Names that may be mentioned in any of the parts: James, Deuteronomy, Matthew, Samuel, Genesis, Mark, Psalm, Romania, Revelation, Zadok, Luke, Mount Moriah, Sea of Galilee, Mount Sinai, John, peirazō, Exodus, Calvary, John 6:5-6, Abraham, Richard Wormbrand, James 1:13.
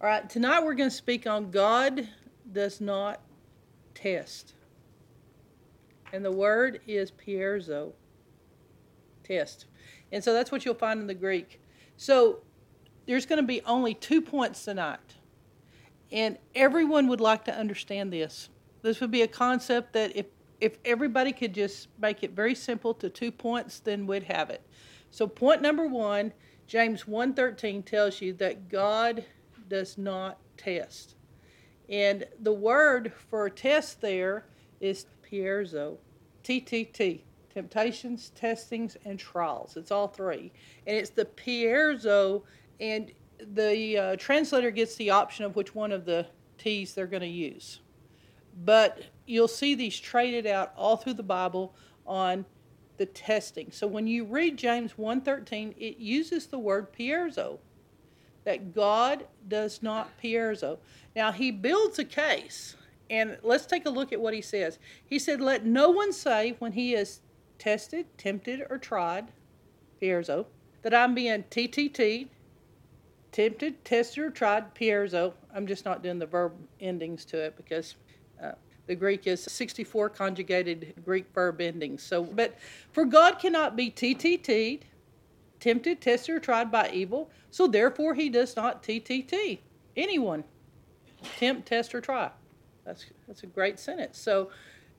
All right, tonight we're going to speak on God does not test. And the word is peirazō, test. And so that's what you'll find in the Greek. So there's going to be only 2 points tonight. And everyone would like to understand this. This would be a concept that if everybody could just make it very simple to 2 points, then we'd have it. So point number one, James 1:13 tells you that God does not test. And the word for test there is peirazō, TTT, temptations, testings, and trials. It's all three. And it's the peirazō, and the translator gets the option of which one of the T's they're going to use. But you'll see these traded out all through the Bible on the testing. So when you read James 1:13, it uses the word peirazō, that God does not peirazō. Now, he builds a case, and let's take a look at what he says. He said, let no one say when he is tested, tempted, or tried, peirazō, that I'm being TTT, tempted, tested, or tried, peirazō. I'm just not doing the verb endings to it because the Greek is 64 conjugated Greek verb endings. So, but for God cannot be TTT'd, tempted, tested, or tried by evil, so therefore he does not TTT anyone, tempt, test, or try. That's a great sentence. So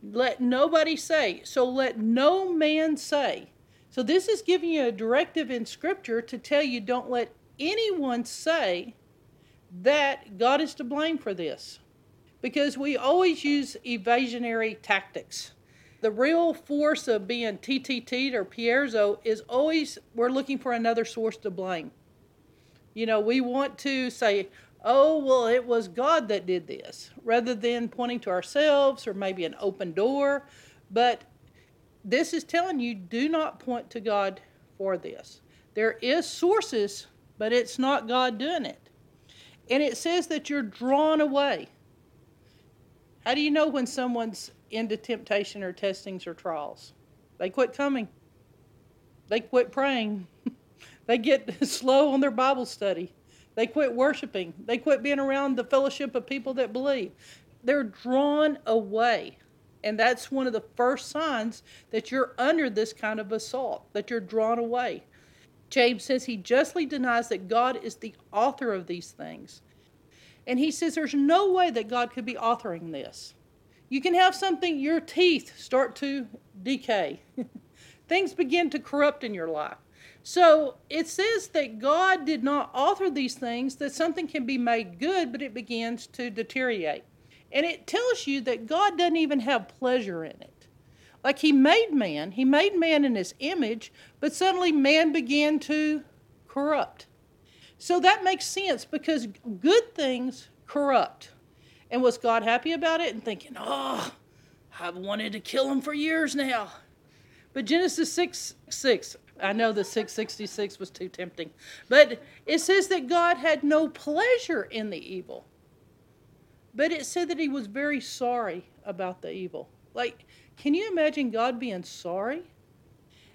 let nobody say. So let no man say. So this is giving you a directive in Scripture to tell you don't let anyone say that God is to blame for this. Because we always use evasionary tactics. The real force of being TTT'd or peirazō is always we're looking for another source to blame. You know, we want to say, oh, well, it was God that did this, rather than pointing to ourselves or maybe an open door. But this is telling you, do not point to God for this. There is sources, but it's not God doing it. And it says that you're drawn away. How do you know when someone's into temptation or testings or trials? They quit coming. They quit praying. They get slow on their Bible study. They quit worshiping. They quit being around the fellowship of people that believe. They're drawn away. And that's one of the first signs that you're under this kind of assault, that you're drawn away. James says he justly denies that God is the author of these things. And he says there's no way that God could be authoring this. You can have something, your teeth start to decay. Things begin to corrupt in your life. So it says that God did not author these things, that something can be made good, but it begins to deteriorate. And it tells you that God doesn't even have pleasure in it. Like he made man in his image, but suddenly man began to corrupt. So that makes sense because good things corrupt. And was God happy about it and thinking, oh, I've wanted to kill him for years now? But Genesis 6:6. I know the 666 was too tempting. But it says that God had no pleasure in the evil. But it said that he was very sorry about the evil. Like, can you imagine God being sorry?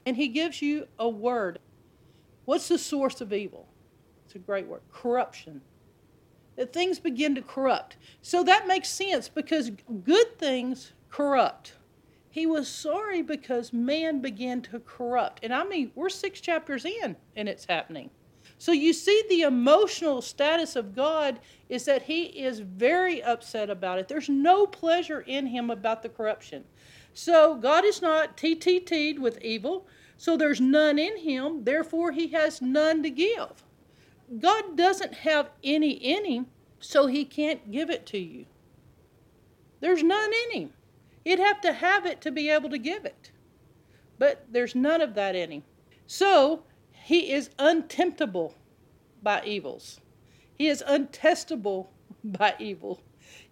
And he gives you a word. What's the source of evil? It's a great word. Corruption. That things begin to corrupt. So that makes sense because good things corrupt. He was sorry because man began to corrupt. And I mean, we're 6 chapters in and it's happening. So you see the emotional status of God is that he is very upset about it. There's no pleasure in him about the corruption. So God is not TTT'd with evil. So there's none in him. Therefore, he has none to give. God doesn't have any in him, so he can't give it to you. There's none in him. He'd have to have it to be able to give it. But there's none of that in him. So he is untemptable by evils. He is untestable by evil.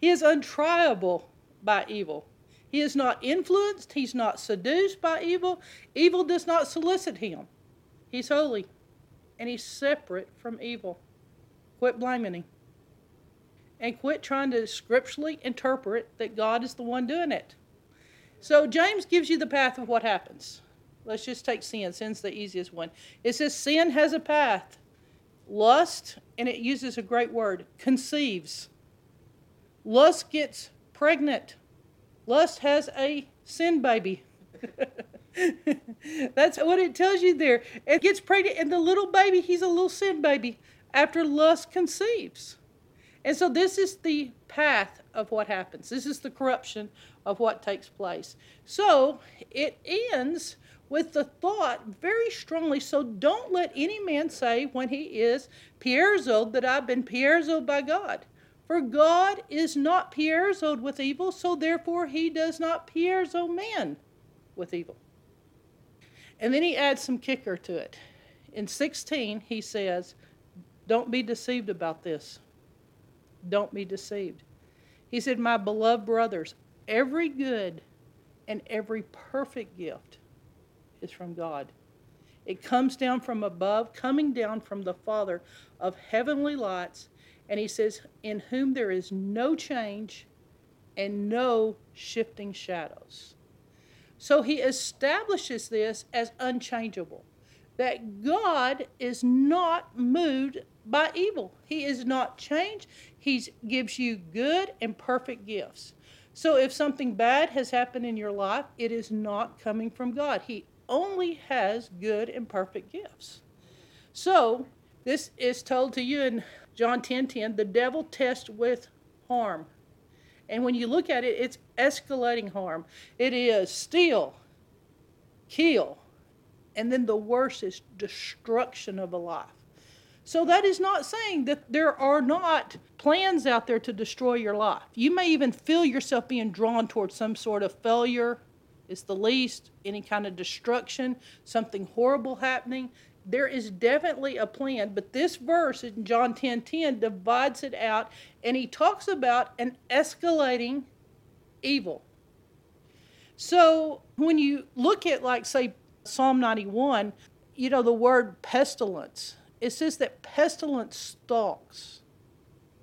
He is untriable by evil. He is not influenced. He's not seduced by evil. Evil does not solicit him. He's holy. And he's separate from evil. Quit blaming him. And quit trying to scripturally interpret that God is the one doing it. So James gives you the path of what happens. Let's just take sin. Sin's the easiest one. It says sin has a path. Lust, and it uses a great word, conceives. Lust gets pregnant. Lust has a sin baby. That's what it tells you there. It gets pregnant, and the little baby, he's a little sin baby after lust conceives. And so this is the path of what happens. This is the corruption of what takes place. So it ends with the thought very strongly, so don't let any man say when he is peirazō'd that I've been peirazō'd by God. For God is not peirazō'd with evil, so therefore he does not peirazō man with evil. And then he adds some kicker to it. In 16, he says, don't be deceived about this. Don't be deceived. He said, my beloved brothers, every good and every perfect gift is from God. It comes down from above, coming down from the Father of heavenly lights. And he says, in whom there is no change and no shifting shadows. So he establishes this as unchangeable, that God is not moved by evil. He is not changed. He gives you good and perfect gifts. So if something bad has happened in your life, it is not coming from God. He only has good and perfect gifts. So this is told to you in John 10:10, the devil tests with harm. And when you look at it, it's escalating harm. It is steal, kill, and then the worst is destruction of a life. So that is not saying that there are not plans out there to destroy your life. You may even feel yourself being drawn towards some sort of failure. It's the least, any kind of destruction, something horrible happening. There is definitely a plan, but this verse in John 10:10 divides it out, and he talks about an escalating evil. So when you look at, like, say, Psalm 91, you know, the word pestilence, it says that pestilence stalks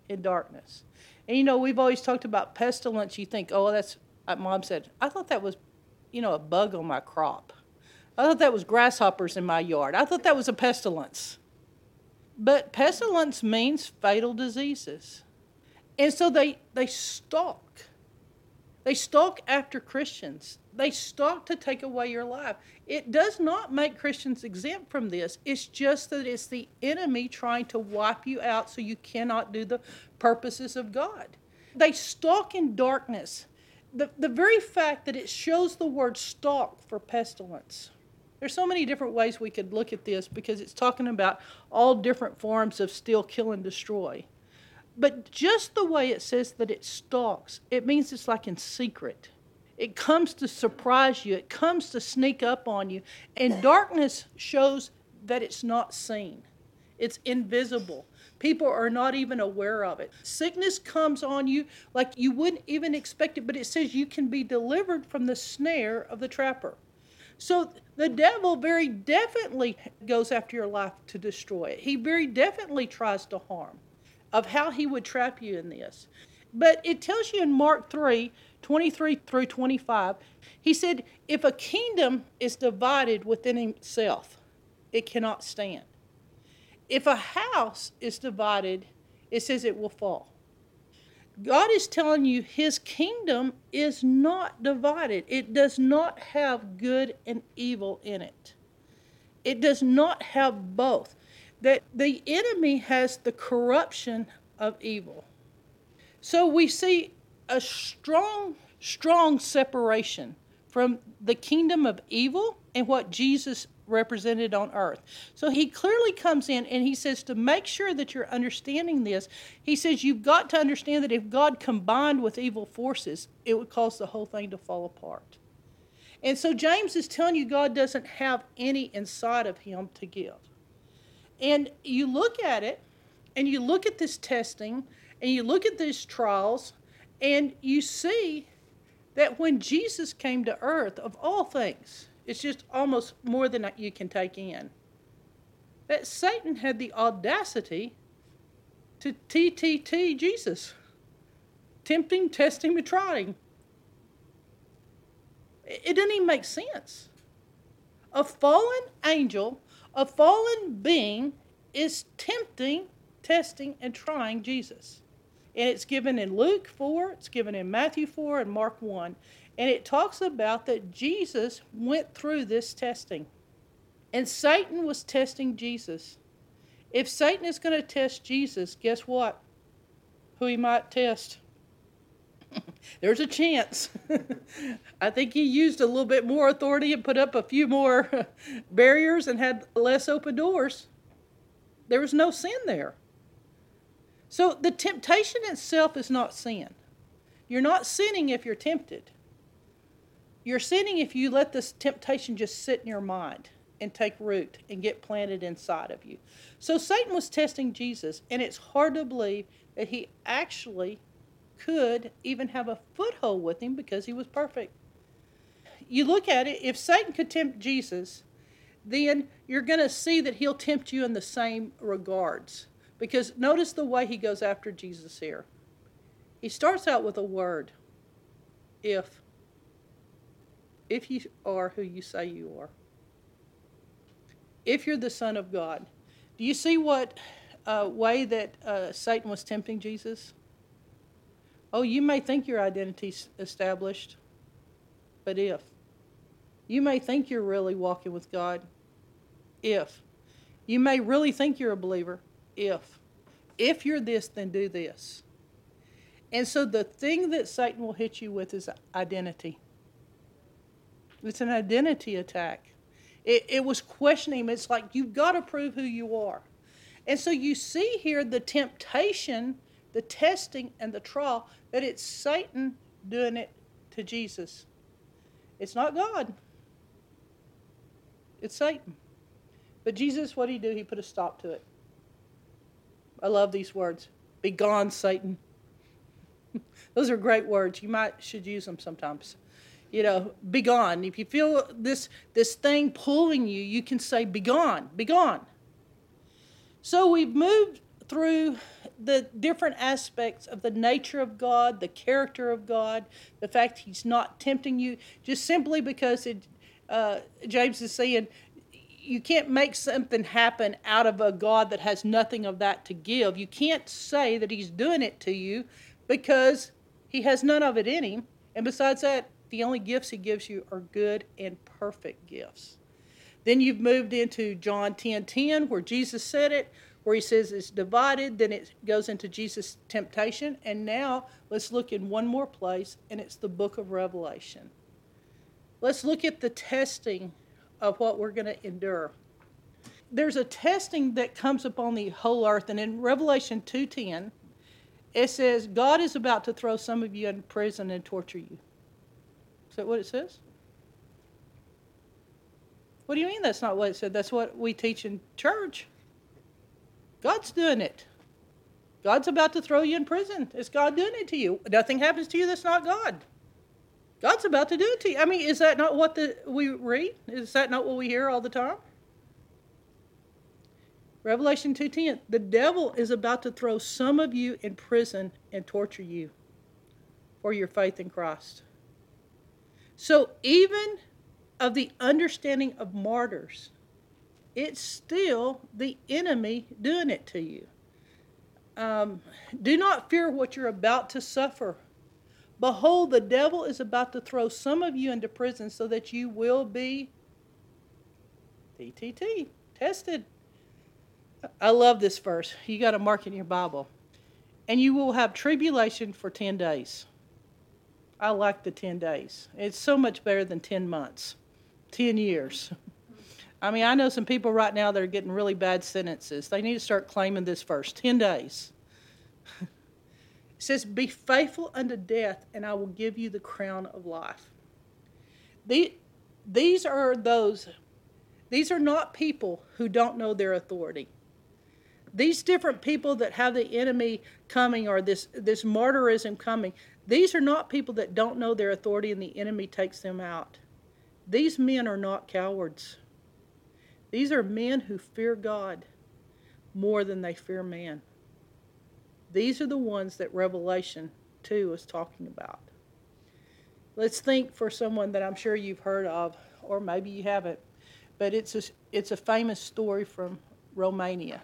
in darkness. And, you know, we've always talked about pestilence. You think, oh, that's, like Mom said, I thought that was, you know, a bug on my crop. I thought that was grasshoppers in my yard. I thought that was a pestilence. But pestilence means fatal diseases. And so they stalk. They stalk after Christians. They stalk to take away your life. It does not make Christians exempt from this. It's just that it's the enemy trying to wipe you out so you cannot do the purposes of God. They stalk in darkness. The very fact that it shows the word stalk for pestilence. There's so many different ways we could look at this because it's talking about all different forms of steal, kill, and destroy. But just the way it says that it stalks, it means it's like in secret. It comes to surprise you. It comes to sneak up on you. And darkness shows that it's not seen. It's invisible. People are not even aware of it. Sickness comes on you like you wouldn't even expect it, but it says you can be delivered from the snare of the trapper. So the devil very definitely goes after your life to destroy it. He very definitely tries to harm of how he would trap you in this. But it tells you in Mark 3:23-25, he said, if a kingdom is divided within itself, it cannot stand. If a house is divided, it says it will fall. God is telling you his kingdom is not divided. It does not have good and evil in it. It does not have both. That the enemy has the corruption of evil. So we see a strong, strong separation from the kingdom of evil and what Jesus represented on earth. So he clearly comes in and he says to make sure that you're understanding this. He says you've got to understand that if God combined with evil forces, it would cause the whole thing to fall apart. And so James is telling you God doesn't have any inside of him to give. And you look at it and you look at this testing and you look at these trials and you see that when Jesus came to earth, of all things, it's just almost more than you can take in. That Satan had the audacity to TTT Jesus. Tempting, testing, and trying. It doesn't even make sense. A fallen angel, a fallen being is tempting, testing, and trying Jesus. And it's given in Luke 4, it's given in Matthew 4, and Mark 1. And it talks about that Jesus went through this testing. And Satan was testing Jesus. If Satan is going to test Jesus, guess what? Who he might test? There's a chance. I think he used a little bit more authority and put up a few more barriers and had less open doors. There was no sin there. So the temptation itself is not sin. You're not sinning if you're tempted. You're sinning if you let this temptation just sit in your mind and take root and get planted inside of you. So Satan was testing Jesus, and it's hard to believe that he actually could even have a foothold with him because he was perfect. You look at it, if Satan could tempt Jesus, then you're going to see that he'll tempt you in the same regards. Because notice the way he goes after Jesus here. He starts out with a word. If you are who you say you are. If you're the Son of God. Do you see what way that Satan was tempting Jesus? Oh, you may think your identity's established, but if. You may think you're really walking with God, if. You may really think you're a believer, if. If you're this, then do this. And so the thing that Satan will hit you with is identity. It's an identity attack. It was questioning him. It's like, you've got to prove who you are. And so you see here the temptation, the testing, and the trial, that it's Satan doing it to Jesus. It's not God. It's Satan. But Jesus, what did he do? He put a stop to it. I love these words. Be gone, Satan. Those are great words. You should use them sometimes. You know, be gone. If you feel this thing pulling you, you can say, be gone, be gone. So we've moved through the different aspects of the nature of God, the character of God, the fact he's not tempting you, just simply because James is saying you can't make something happen out of a God that has nothing of that to give. You can't say that he's doing it to you because he has none of it in him. And besides that, the only gifts he gives you are good and perfect gifts. Then you've moved into John 10:10, where Jesus said it, where he says it's divided, then it goes into Jesus' temptation. And now let's look in one more place, and it's the book of Revelation. Let's look at the testing of what we're going to endure. There's a testing that comes upon the whole earth, and in Revelation 2:10, it says, God is about to throw some of you in prison and torture you. Is that what it says? What do you mean that's not what it said? That's what we teach in church. God's doing it. God's about to throw you in prison. Is God doing it to you? Nothing happens to you that's not God. God's about to do it to you. I mean, is that not what we read? Is that not what we hear all the time? Revelation 2:10, the devil is about to throw some of you in prison and torture you for your faith in Christ. So even of the understanding of martyrs, it's still the enemy doing it to you. Do not fear what you're about to suffer. Behold, the devil is about to throw some of you into prison so that you will be tested. I love this verse. You got to mark it in your Bible. And you will have tribulation for 10 days. I like the 10 days. It's so much better than 10 months, 10 years. I mean, I know some people right now that are getting really bad sentences. They need to start claiming this verse, 10 days. It says, be faithful unto death, and I will give you the crown of life. These are not people who don't know their authority. These different people that have the enemy coming, or this martyrism coming, these are not people that don't know their authority and the enemy takes them out. These men are not cowards. These are men who fear God more than they fear man. These are the ones that Revelation 2 is talking about. Let's think for someone that I'm sure you've heard of, or maybe you haven't, but it's a famous story from Romania.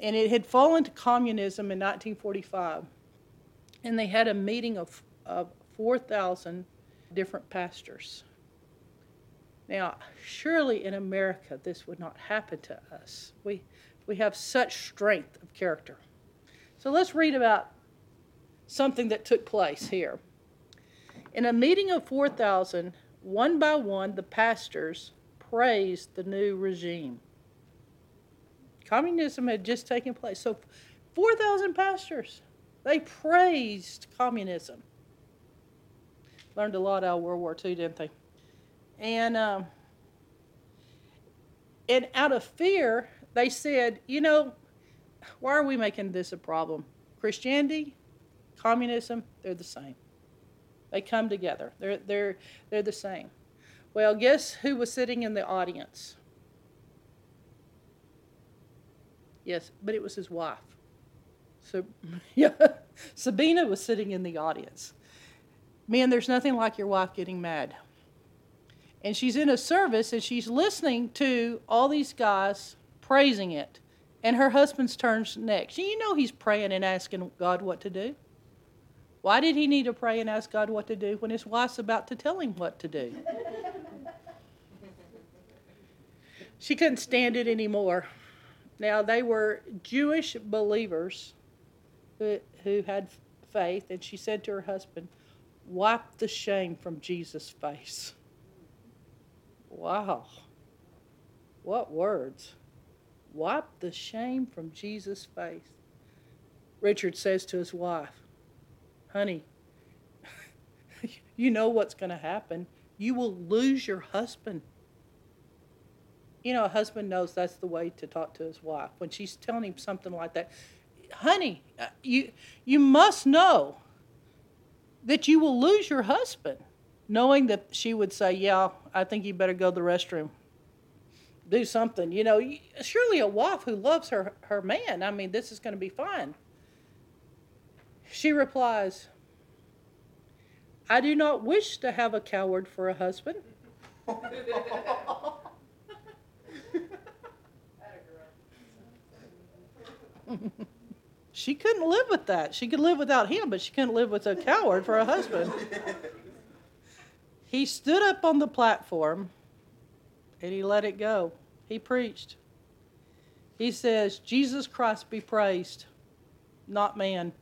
And it had fallen to communism in 1945. And they had a meeting of 4,000 different pastors. Now, surely in America, this would not happen to us. We have such strength of character. So let's read about something that took place here. In a meeting of 4,000, one by one, the pastors praised the new regime. Communism had just taken place. So 4,000 pastors, they praised communism. Learned a lot out of World War II, didn't they? And out of fear, they said, you know, why are we making this a problem? Christianity, communism, they're the same. They come together. They're the same. Well, guess who was sitting in the audience? Yes, but it was his wife. So, yeah, Sabina was sitting in the audience. Man, there's nothing like your wife getting mad. And she's in a service, and she's listening to all these guys praising it. And her husband's turns next. You know he's praying and asking God what to do. Why did he need to pray and ask God what to do when his wife's about to tell him what to do? She couldn't stand it anymore. Now, they were Jewish believers who had faith, and she said to her husband, wipe the shame from Jesus' face. Wow. What words. Wipe the shame from Jesus' face. Richard says to his wife, honey, you know what's going to happen. You will lose your husband. You know, a husband knows that's the way to talk to his wife. When she's telling him something like that, honey, you must know that you will lose your husband. Knowing that she would say, yeah, I think you better go to the restroom. Do something. You know, surely a wife who loves her man, I mean, this is going to be fine. She replies, I do not wish to have a coward for a husband. She couldn't live with that. She could live without him, but she couldn't live with a coward for a husband. He stood up on the platform, and he let it go. He preached. He says, Jesus Christ be praised, not man.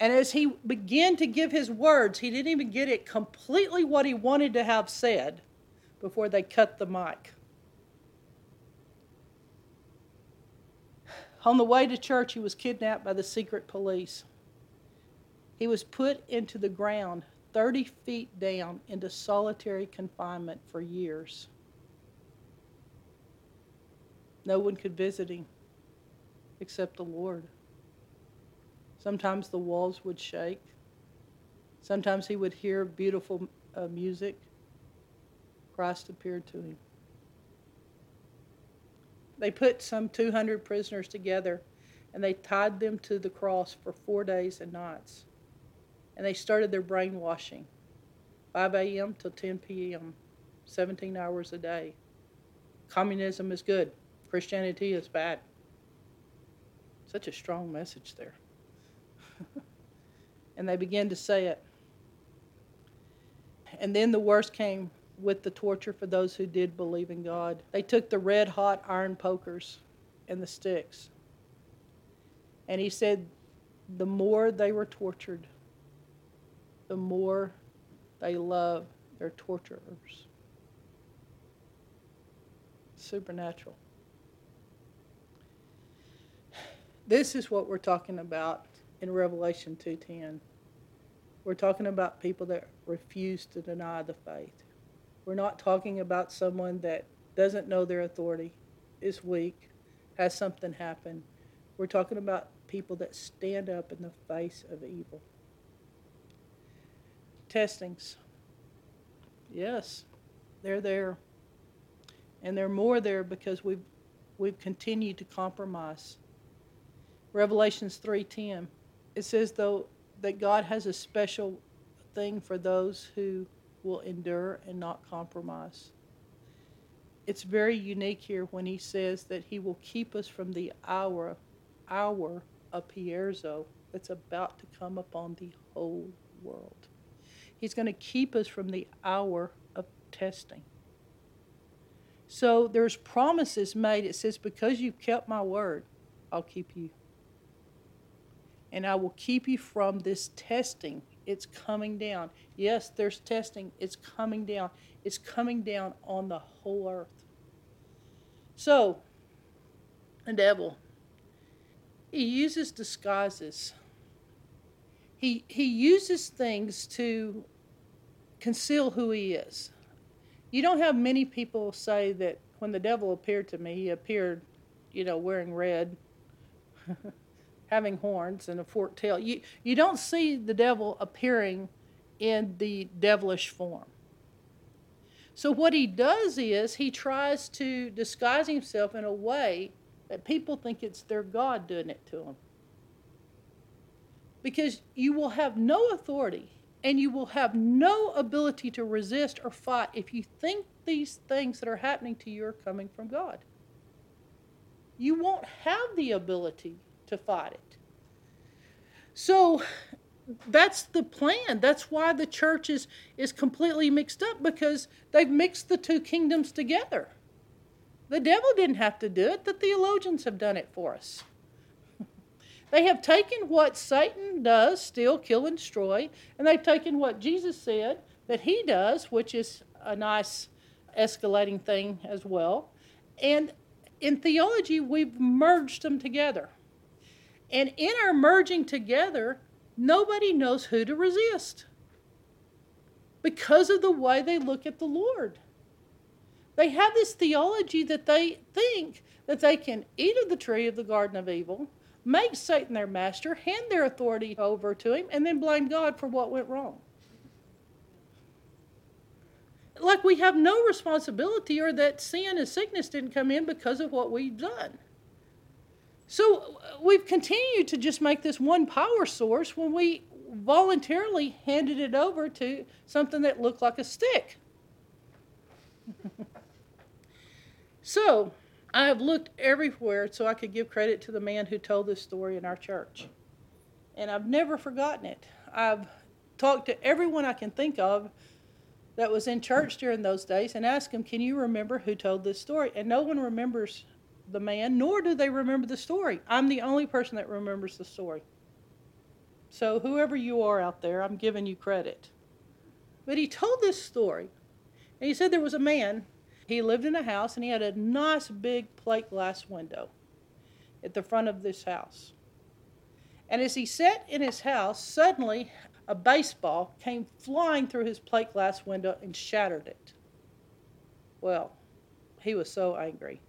And as he began to give his words, he didn't even get it completely what he wanted to have said before they cut the mic. On the way to church, he was kidnapped by the secret police. He was put into the ground 30 feet down into solitary confinement for years. No one could visit him except the Lord. Sometimes the walls would shake. Sometimes he would hear beautiful music. Christ appeared to him. They put some 200 prisoners together, and they tied them to the cross for 4 days and nights. And they started their brainwashing, 5 a.m. till 10 p.m., 17 hours a day. Communism is good. Christianity is bad. Such a strong message there. And they began to say it. And then the worst came with the torture for those who did believe in God. They took the red-hot iron pokers and the sticks. And he said the more they were tortured, the more they love their torturers. Supernatural. This is what we're talking about in Revelation 2:10. We're talking about people that refuse to deny the faith. We're not talking about someone that doesn't know their authority, is weak, has something happen. We're talking about people that stand up in the face of evil. Testings. Yes, they're there. And they're more there because we've continued to compromise. Revelations 3:10. It says, though, that God has a special thing for those who will endure and not compromise. it's very unique here when he says that he will keep us from the hour of peirazō that's about to come upon the whole world. He's going to keep us from the hour of testing. So there's promises made. It says, because you've kept my word, I'll keep you. And I will keep you from this testing. It's coming down. Yes, there's testing. It's coming down. It's coming down on the whole earth. So, the devil, he uses disguises. He uses things to conceal who he is. You don't have many people say that when the devil appeared to me, he appeared, wearing red, having horns and a forked tail. You don't see the devil appearing in the devilish form. So what he does is he tries to disguise himself in a way that people think it's their God doing it to them. Because you will have no authority and you will have no ability to resist or fight if you think these things that are happening to you are coming from God. You won't have the ability to fight it. So that's the plan. That's why the church is completely mixed up, because they've mixed the two kingdoms together. The devil didn't have to do it. The theologians have done it for us. They have taken what Satan does, steal, kill, and destroy, and they've taken what Jesus said that he does, which is a nice escalating thing as well. And in theology, we've merged them together. And in our merging together, nobody knows who to resist because of the way they look at the Lord. They have this theology that they think that they can eat of the tree of the garden of evil, make Satan their master, hand their authority over to him, and then blame God for what went wrong. Like we have no responsibility, or that sin and sickness didn't come in because of what we've done. So we've continued to just make this one power source when we voluntarily handed it over to something that looked like a stick. So I have looked everywhere so I could give credit to the man who told this story in our church. And I've never forgotten it. I've talked to everyone I can think of that was in church during those days and asked them, can you remember who told this story? And no one remembers the man, nor do they remember the story. I'm the only person that remembers the story. So whoever you are out there, I'm giving you credit. But he told this story. And he said there was a man. He lived in a house, and he had a nice big plate glass window at the front of this house. And as he sat in his house, suddenly a baseball came flying through his plate glass window and shattered it. Well, he was so angry.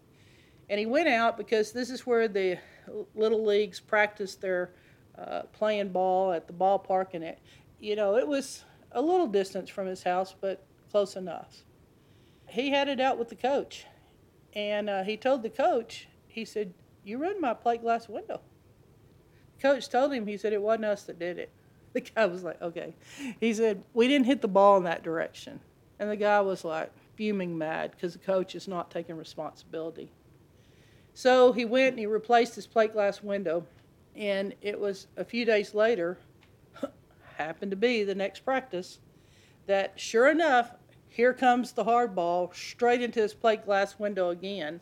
And he went out, because this is where the little leagues practiced their playing ball at the ballpark. And it was a little distance from his house, but close enough. He had it out with the coach, and he told the coach, he said, you ruined my plate glass window. The coach told him, he said, it wasn't us that did it. The guy was like, okay. He said, we didn't hit the ball in that direction. And the guy was like fuming mad because the coach is not taking responsibility. So he went and he replaced his plate glass window, and it was a few days later, happened to be the next practice, that sure enough, here comes the hard ball straight into his plate glass window again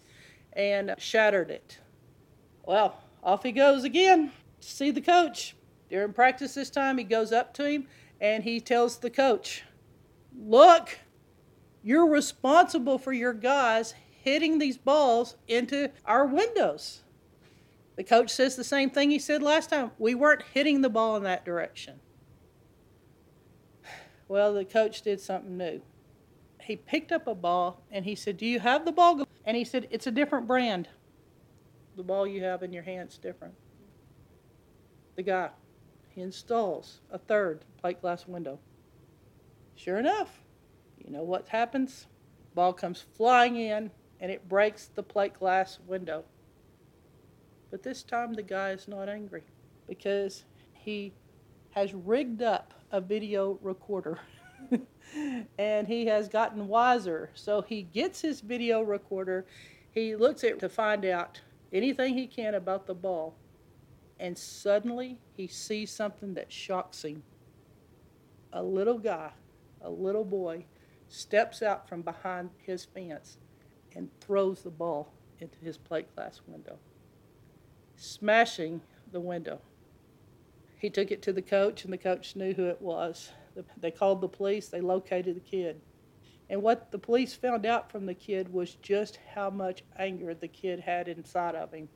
and shattered it. Well, off he goes again to see the coach. During practice this time, he goes up to him and he tells the coach, look, you're responsible for your guys hitting these balls into our windows. The coach says the same thing he said last time. We weren't hitting the ball in that direction. Well, the coach did something new. He picked up a ball, and he said, do you have the ball? And he said, it's a different brand. The ball you have in your hand's different. The guy, he installs a third plate glass window. Sure enough, you know what happens? Ball comes flying in, and it breaks the plate glass window. But this time, the guy is not angry, because he has rigged up a video recorder And he has gotten wiser. So he gets his video recorder. He looks at it to find out anything he can about the ball. And suddenly he sees something that shocks him. A little guy, a little boy, steps out from behind his fence and throws the ball into his plate glass window, smashing the window. He took it to the coach, and the coach knew who it was. They called the police. They located the kid. And what the police found out from the kid was just how much anger the kid had inside of him.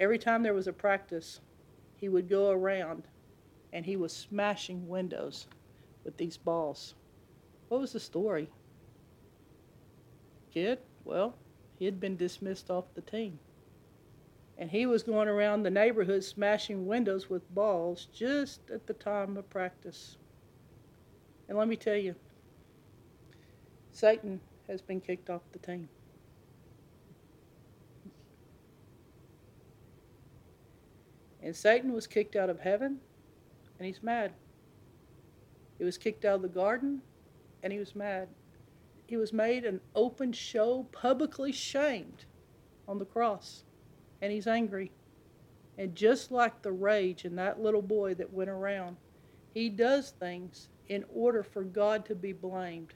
Every time there was a practice, he would go around, and he was smashing windows with these balls. What was the story? Kid, well, he had been dismissed off the team. And he was going around the neighborhood smashing windows with balls just at the time of practice. And let me tell you, Satan has been kicked off the team. And Satan was kicked out of heaven, and he's mad. He was kicked out of the garden, and he was mad. He was made an open show, publicly shamed on the cross. And he's angry. And just like the rage in that little boy that went around, he does things in order for God to be blamed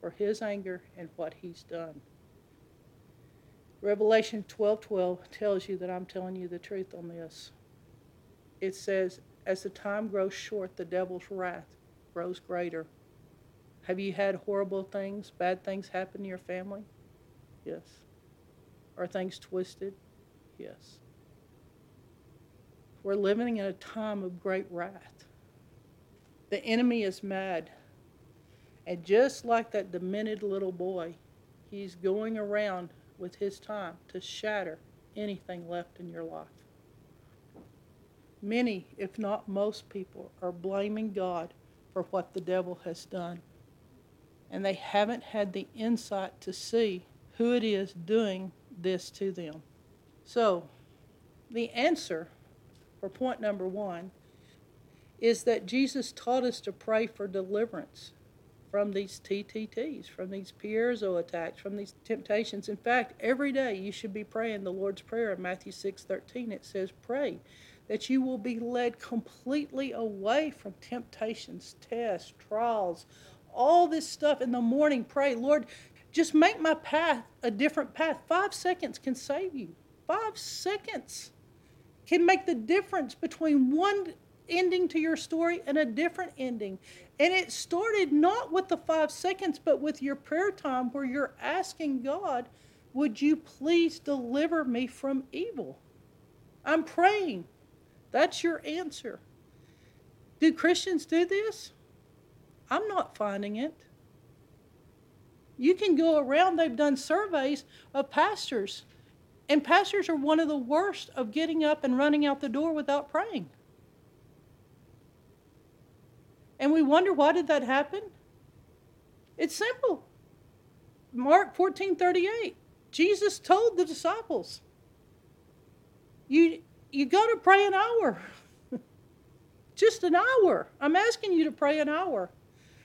for his anger and what he's done. Revelation 12:12 tells you that I'm telling you the truth on this. It says, as the time grows short, the devil's wrath grows greater. Have you had horrible things, bad things happen to your family? Yes. Are things twisted? Yes. We're living in a time of great wrath. The enemy is mad. And just like that demented little boy, he's going around with his time to shatter anything left in your life. Many, if not most people, are blaming God for what the devil has done. And they haven't had the insight to see who it is doing this to them. So, the answer for point number one is that Jesus taught us to pray for deliverance from these TTTs, from these peirazō attacks, from these temptations. In fact, every day you should be praying the Lord's Prayer. In Matthew 6:13, it says, pray that you will be led completely away from temptations, tests, trials, all this stuff. In the morning, pray, Lord, just make my path a different path. 5 seconds can save you. 5 seconds can make the difference between one ending to your story and a different ending. And it started not with the 5 seconds, but with your prayer time where you're asking God, would you please deliver me from evil? I'm praying. That's your answer. Do Christians do this? I'm not finding it. You can go around, they've done surveys of pastors, and pastors are one of the worst of getting up and running out the door without praying. And we wonder, why did that happen? It's simple. Mark 14:38, Jesus told the disciples, you got to pray an hour. Just an hour. I'm asking you to pray an hour.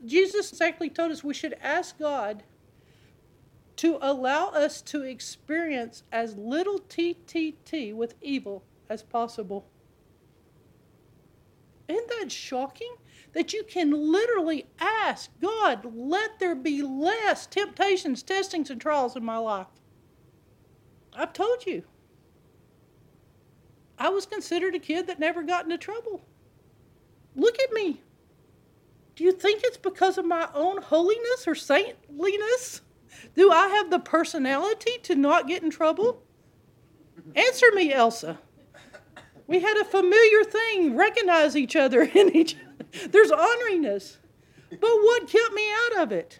Jesus exactly told us we should ask God to allow us to experience as little TTT with evil as possible. Isn't that shocking? That you can literally ask God, let there be less temptations, testings, and trials in my life. I've told you. I was considered a kid that never got into trouble. Look at me. Do you think it's because of my own holiness or saintliness? Do I have the personality to not get in trouble? Answer me, Elsa. We had a familiar thing, recognize each other in each other. There's honoriness. But what kept me out of it?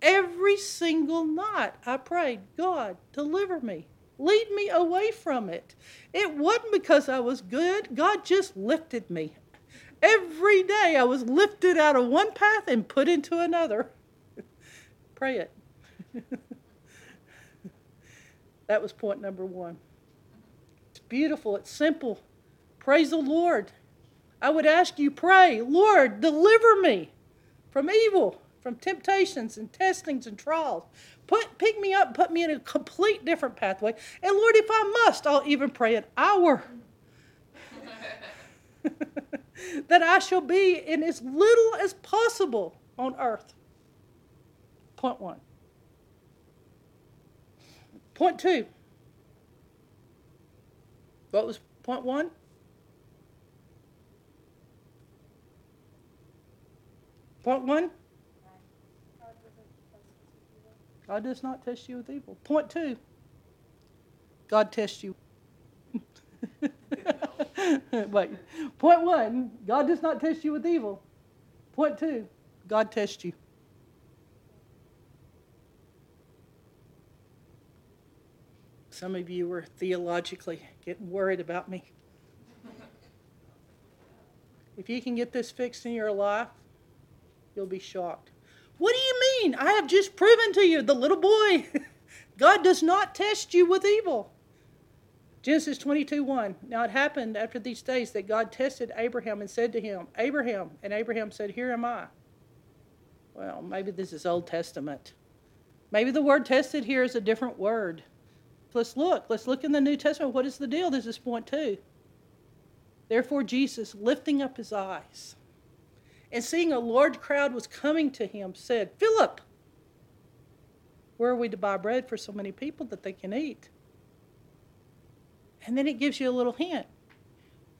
Every single night I prayed, God, deliver me. Lead me away from it. It wasn't because I was good. God just lifted me. Every day I was lifted out of one path and put into another. Pray it. That was point number one. It's beautiful. It's simple. Praise the Lord. I would ask you, pray, Lord, deliver me from evil, from temptations and testings and trials. Pick me up, put me in a complete different pathway. And Lord, if I must, I'll even pray an hour that I shall be in as little as possible on earth. Point one. Point two. What was point one? Point one? God does not test you with evil. Point two. God tests you. Wait. Point one. God does not test you with evil. Point two. God tests you. Some of you were theologically getting worried about me. If you can get this fixed in your life, you'll be shocked. What do you mean? I have just proven to you, the little boy, God does not test you with evil. Genesis 22:1. Now it happened after these days that God tested Abraham and said to him, Abraham. And Abraham said, here am I. Well, maybe this is Old Testament. Maybe the word tested here is a different word. Let's look in the New Testament. What is the deal? This is point two. Therefore, Jesus, lifting up his eyes and seeing a large crowd was coming to him, said, Philip, where are we to buy bread for so many people that they can eat? And then it gives you a little hint.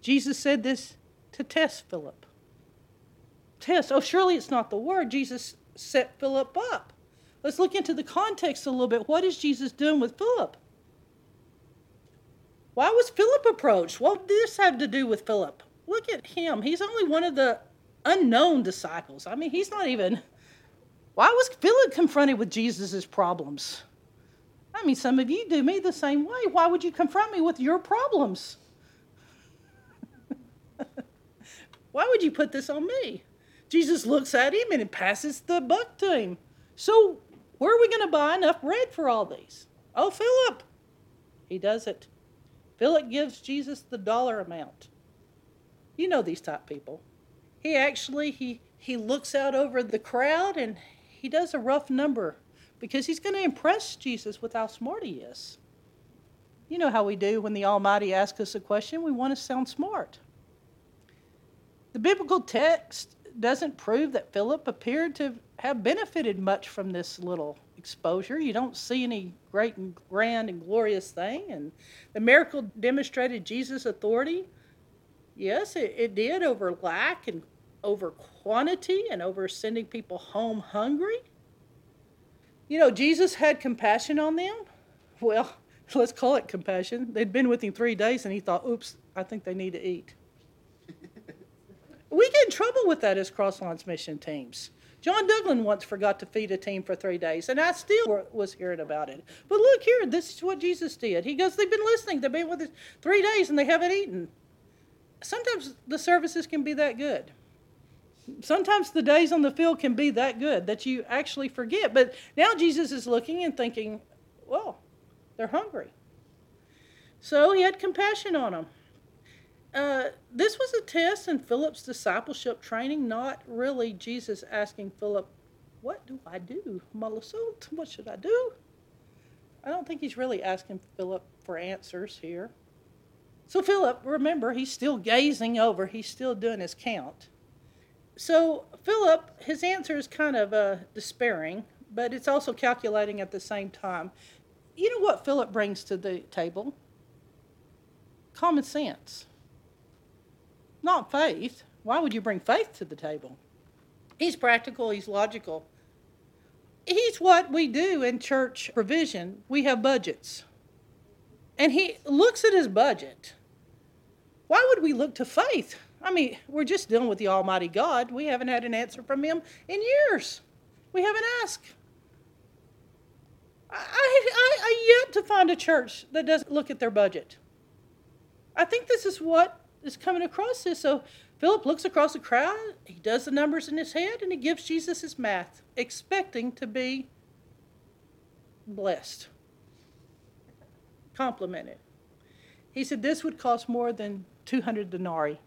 Jesus said this to test Philip. Test. Oh, surely it's not the word. Jesus set Philip up. Let's look into the context a little bit. What is Jesus doing with Philip? Why was Philip approached? What did this have to do with Philip? Look at him. He's only one of the unknown disciples. I mean, he's not even... Why was Philip confronted with Jesus' problems? I mean, some of you do me the same way. Why would you confront me with your problems? Why would you put this on me? Jesus looks at him and passes the buck to him. So where are we going to buy enough bread for all these? Oh, Philip. He does it. Philip gives Jesus the dollar amount. You know these type people. He actually, he looks out over the crowd and he does a rough number because he's going to impress Jesus with how smart he is. You know how we do when the Almighty asks us a question. We want to sound smart. The biblical text doesn't prove that Philip appeared to have benefited much from this little exposure. You don't see any great and grand and glorious thing. And the miracle demonstrated Jesus' authority. Yes, it did over lack and over quantity and over sending people home hungry. You know, Jesus had compassion on them. Well, let's call it compassion. They'd been with him 3 days and he thought, oops, I think they need to eat. We get in trouble with that as Crossline's mission teams. John Douglin once forgot to feed a team for 3 days, and I still was hearing about it. But look here, this is what Jesus did. He goes, they've been listening. They've been with us 3 days, and they haven't eaten. Sometimes the services can be that good. Sometimes the days on the field can be that good that you actually forget. But now Jesus is looking and thinking, well, they're hungry. So he had compassion on them. This was a test in Philip's discipleship training, not really Jesus asking Philip, what do I do? What should I do? I don't think he's really asking Philip for answers here. So Philip, remember, he's still gazing over. He's still doing his count. So Philip, his answer is kind of despairing, but it's also calculating at the same time. You know what Philip brings to the table? Common sense. Not faith. Why would you bring faith to the table? He's practical. He's logical. He's what we do in church provision. We have budgets. And he looks at his budget. Why would we look to faith? I mean, we're just dealing with the Almighty God. We haven't had an answer from him in years. We haven't asked. I yet to find a church that doesn't look at their budget. I think this is what is coming across this. So Philip looks across the crowd, he does the numbers in his head, and he gives Jesus his math, expecting to be blessed, complimented. He said this would cost more than 200 denarii.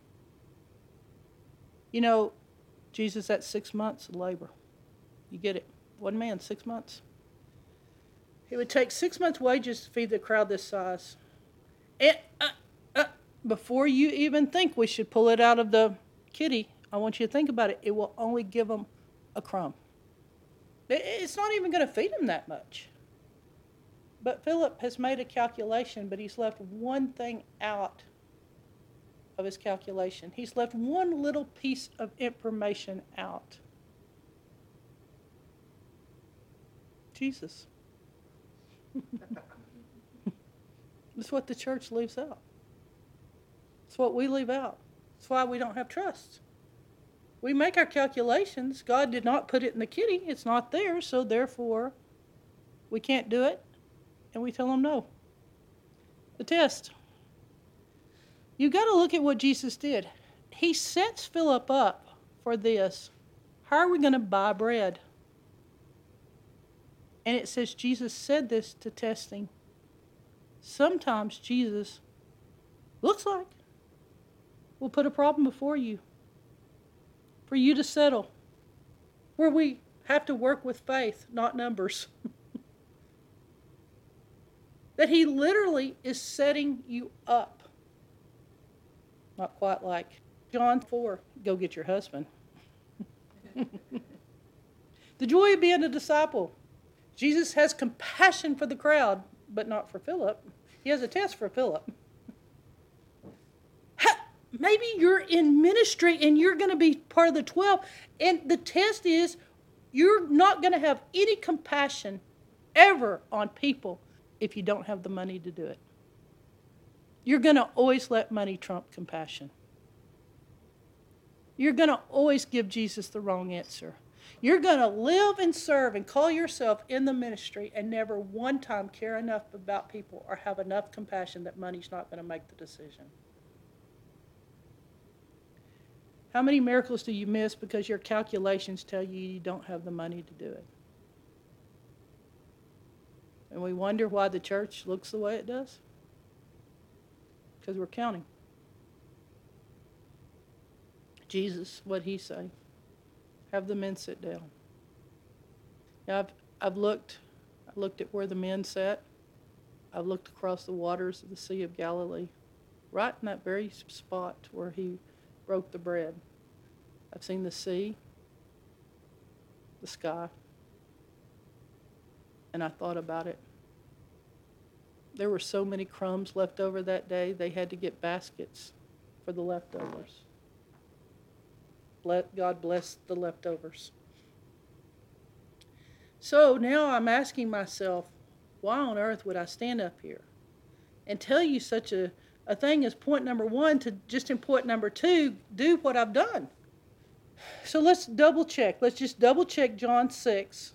You know, Jesus, that 6 months of labor. You get it. One man, 6 months. It would take 6 months' wages to feed the crowd this size. Before you even think we should pull it out of the kitty, I want you to think about it. It will only give them a crumb. It's not even going to feed them that much. But Philip has made a calculation, but he's left one thing out of his calculation. He's left one little piece of information out. Jesus. It's what the church leaves out. It's what we leave out. It's why we don't have trust. We make our calculations. God did not put it in the kitty. It's not there, so therefore we can't do it, and we tell them no. The test. You've got to look at what Jesus did. He sets Philip up for this. How are we going to buy bread? And it says Jesus said this to test him. Sometimes Jesus looks like will put a problem before you for you to settle, where we have to work with faith, not numbers. That he literally is setting you up. Not quite like John 4, go get your husband. The joy of being a disciple. Jesus has compassion for the crowd, but not for Philip. He has a test for Philip. Maybe you're in ministry and you're going to be part of the 12, and the test is you're not going to have any compassion ever on people if you don't have the money to do it. You're going to always let money trump compassion. You're going to always give Jesus the wrong answer. You're going to live and serve and call yourself in the ministry and never one time care enough about people or have enough compassion that money's not going to make the decision. How many miracles do you miss because your calculations tell you you don't have the money to do it? And we wonder why the church looks the way it does? Because we're counting. Jesus, what he say? Have the men sit down. Now, I looked at where the men sat. I've looked across the waters of the Sea of Galilee, right in that very spot where he broke the bread. I've seen the sea, the sky, and I thought about it. There were so many crumbs left over that day, they had to get baskets for the leftovers. Let God bless the leftovers. So now I'm asking myself, why on earth would I stand up here and tell you such a thing as point number one to just in point number two, do what I've done? So let's double check. Let's just double check John 6,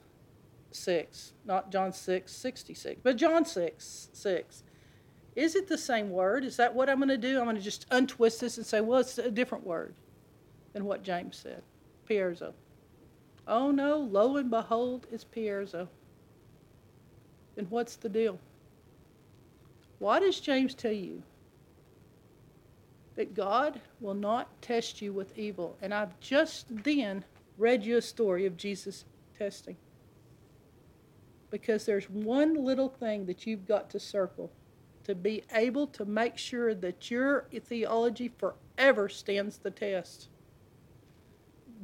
6, not John 6, 66, but John 6, 6. Is it the same word? Is that what I'm going to do? I'm going to just untwist this and say, well, it's a different word than what James said, peirazō. Oh no, lo and behold, it's peirazō. Then what's the deal? Why does James tell you that God will not test you with evil? And I've just then read you a story of Jesus testing. Because there's one little thing that you've got to circle to be able to make sure that your theology forever stands the test.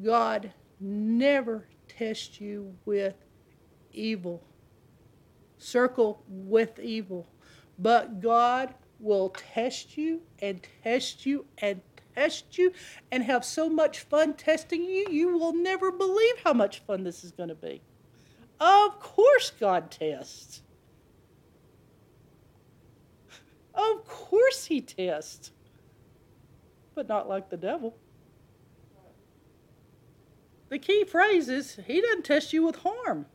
God never tests you with evil. Circle with evil. But God will test you and test you and test you and have so much fun testing you, you will never believe how much fun this is going to be. Of course God tests. Of course he tests. But not like the devil. The key phrase is, he doesn't test you with harm.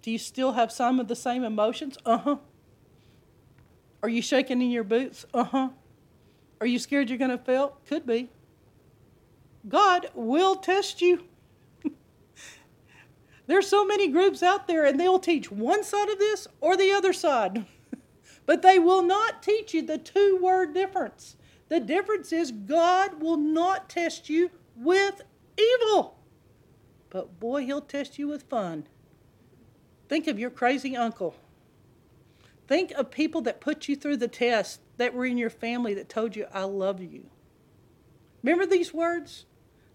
Do you still have some of the same emotions? Uh-huh. Are you shaking in your boots? Uh-huh. Are you scared you're going to fail? Could be. God will test you. There's so many groups out there, and they'll teach one side of this or the other side. But they will not teach you the two-word difference. The difference is God will not test you with evil. But boy, he'll test you with fun. Think of your crazy uncle. Think of people that put you through the test that were in your family that told you, I love you. Remember these words?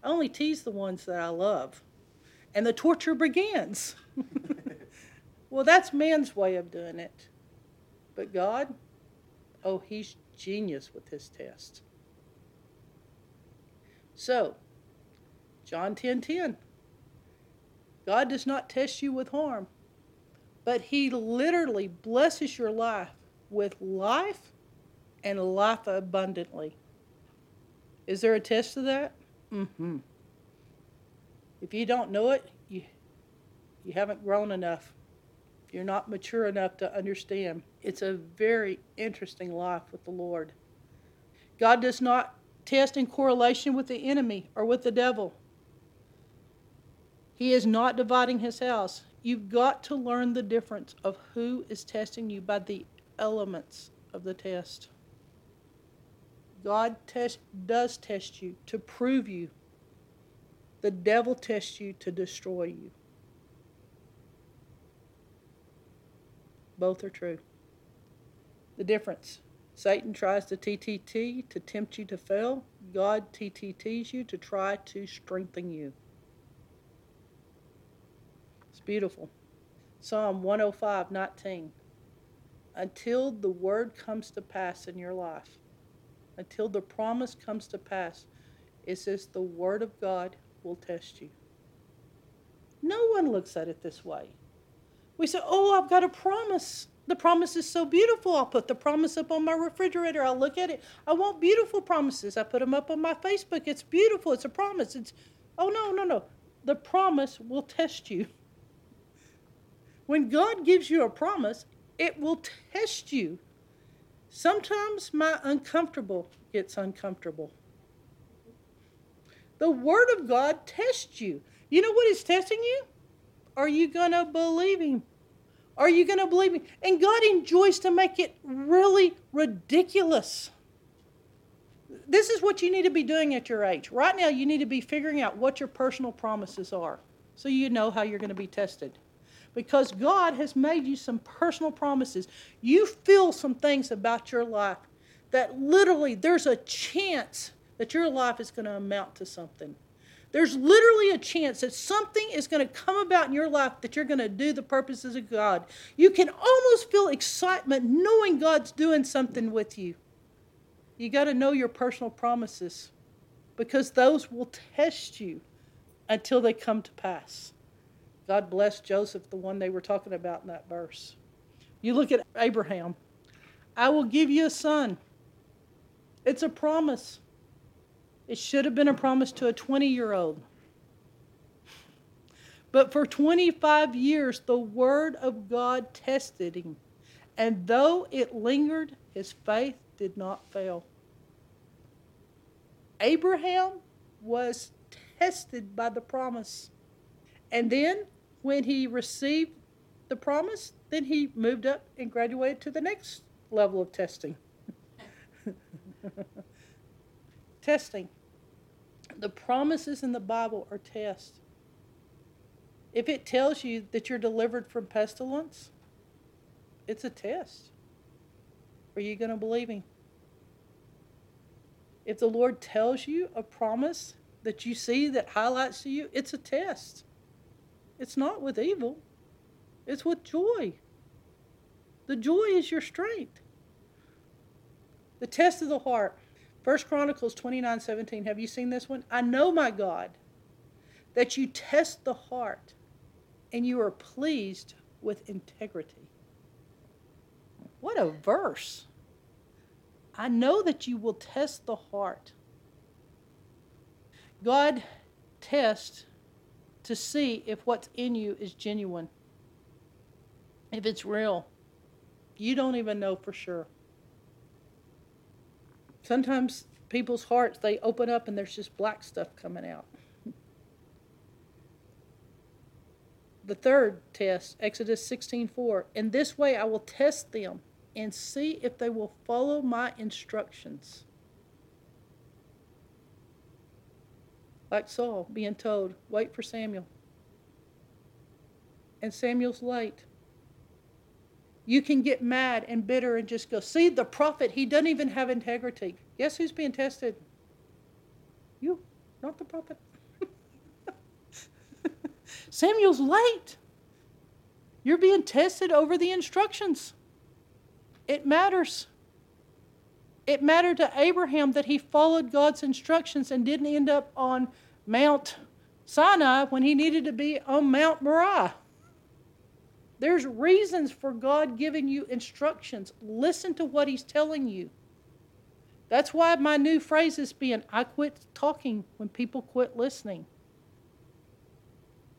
I only tease the ones that I love. And the torture begins. Well, that's man's way of doing it. But God, oh, he's genius with his test. So, John 10:10. God does not test you with harm, but he literally blesses your life with life and life abundantly. Is there a test to that? Mm-hmm. If you don't know it, you haven't grown enough. You're not mature enough to understand. It's a very interesting life with the Lord. God does not test in correlation with the enemy or with the devil. He is not dividing his house. You've got to learn the difference of who is testing you by the elements of the test. God does test you to prove you. The devil tests you to destroy you. Both are true. The difference. Satan tries to TTT to tempt you to fail. God TTTs you to try to strengthen you. It's beautiful. Psalm 105:19. Until the word comes to pass in your life, until the promise comes to pass, it says the word of God will test you. No one looks at it this way. We say, oh, I've got a promise. The promise is so beautiful. I'll put the promise up on my refrigerator. I'll look at it. I want beautiful promises. I put them up on my Facebook. It's beautiful. It's a promise. Oh, no. The promise will test you. When God gives you a promise, it will test you. Sometimes my uncomfortable gets uncomfortable. The Word of God tests you. You know what is testing you? Are you going to believe him? Are you going to believe him? And God enjoys to make it really ridiculous. This is what you need to be doing at your age. Right now, you need to be figuring out what your personal promises are so you know how you're going to be tested. Because God has made you some personal promises. You feel some things about your life that literally there's a chance that your life is going to amount to something. There's literally a chance that something is going to come about in your life that you're going to do the purposes of God. You can almost feel excitement knowing God's doing something with you. You got to know your personal promises because those will test you until they come to pass. God bless Joseph, the one they were talking about in that verse. You look at Abraham. I will give you a son. It's a promise. It should have been a promise to a 20-year-old. But for 25 years, the word of God tested him. And though it lingered, his faith did not fail. Abraham was tested by the promise. And then when he received the promise, then he moved up and graduated to the next level of testing. Testing. The promises in the Bible are tests. If it tells you that you're delivered from pestilence, it's a test. Are you going to believe him? If the Lord tells you a promise that you see that highlights to you, it's a test. It's not with evil. It's with joy. The joy is your strength. The test of the heart. 1 Chronicles 29:17. Have you seen this one? I know, my God, that you test the heart and you are pleased with integrity. What a verse. I know that you will test the heart. God tests to see if what's in you is genuine, if it's real. You don't even know for sure. Sometimes people's hearts, they open up and there's just black stuff coming out. The third test, Exodus 16:4. In this way I will test them and see if they will follow my instructions. like Saul being told, wait for Samuel. And Samuel's late. You can get mad and bitter and just go, see, the prophet, he doesn't even have integrity. Guess who's being tested? You, not the prophet. Samuel's late. You're being tested over the instructions. It matters. It mattered to Abraham that he followed God's instructions and didn't end up on Mount Sinai when he needed to be on Mount Moriah. There's reasons for God giving you instructions. Listen to what he's telling you. That's why my new phrase is being, I quit talking when people quit listening.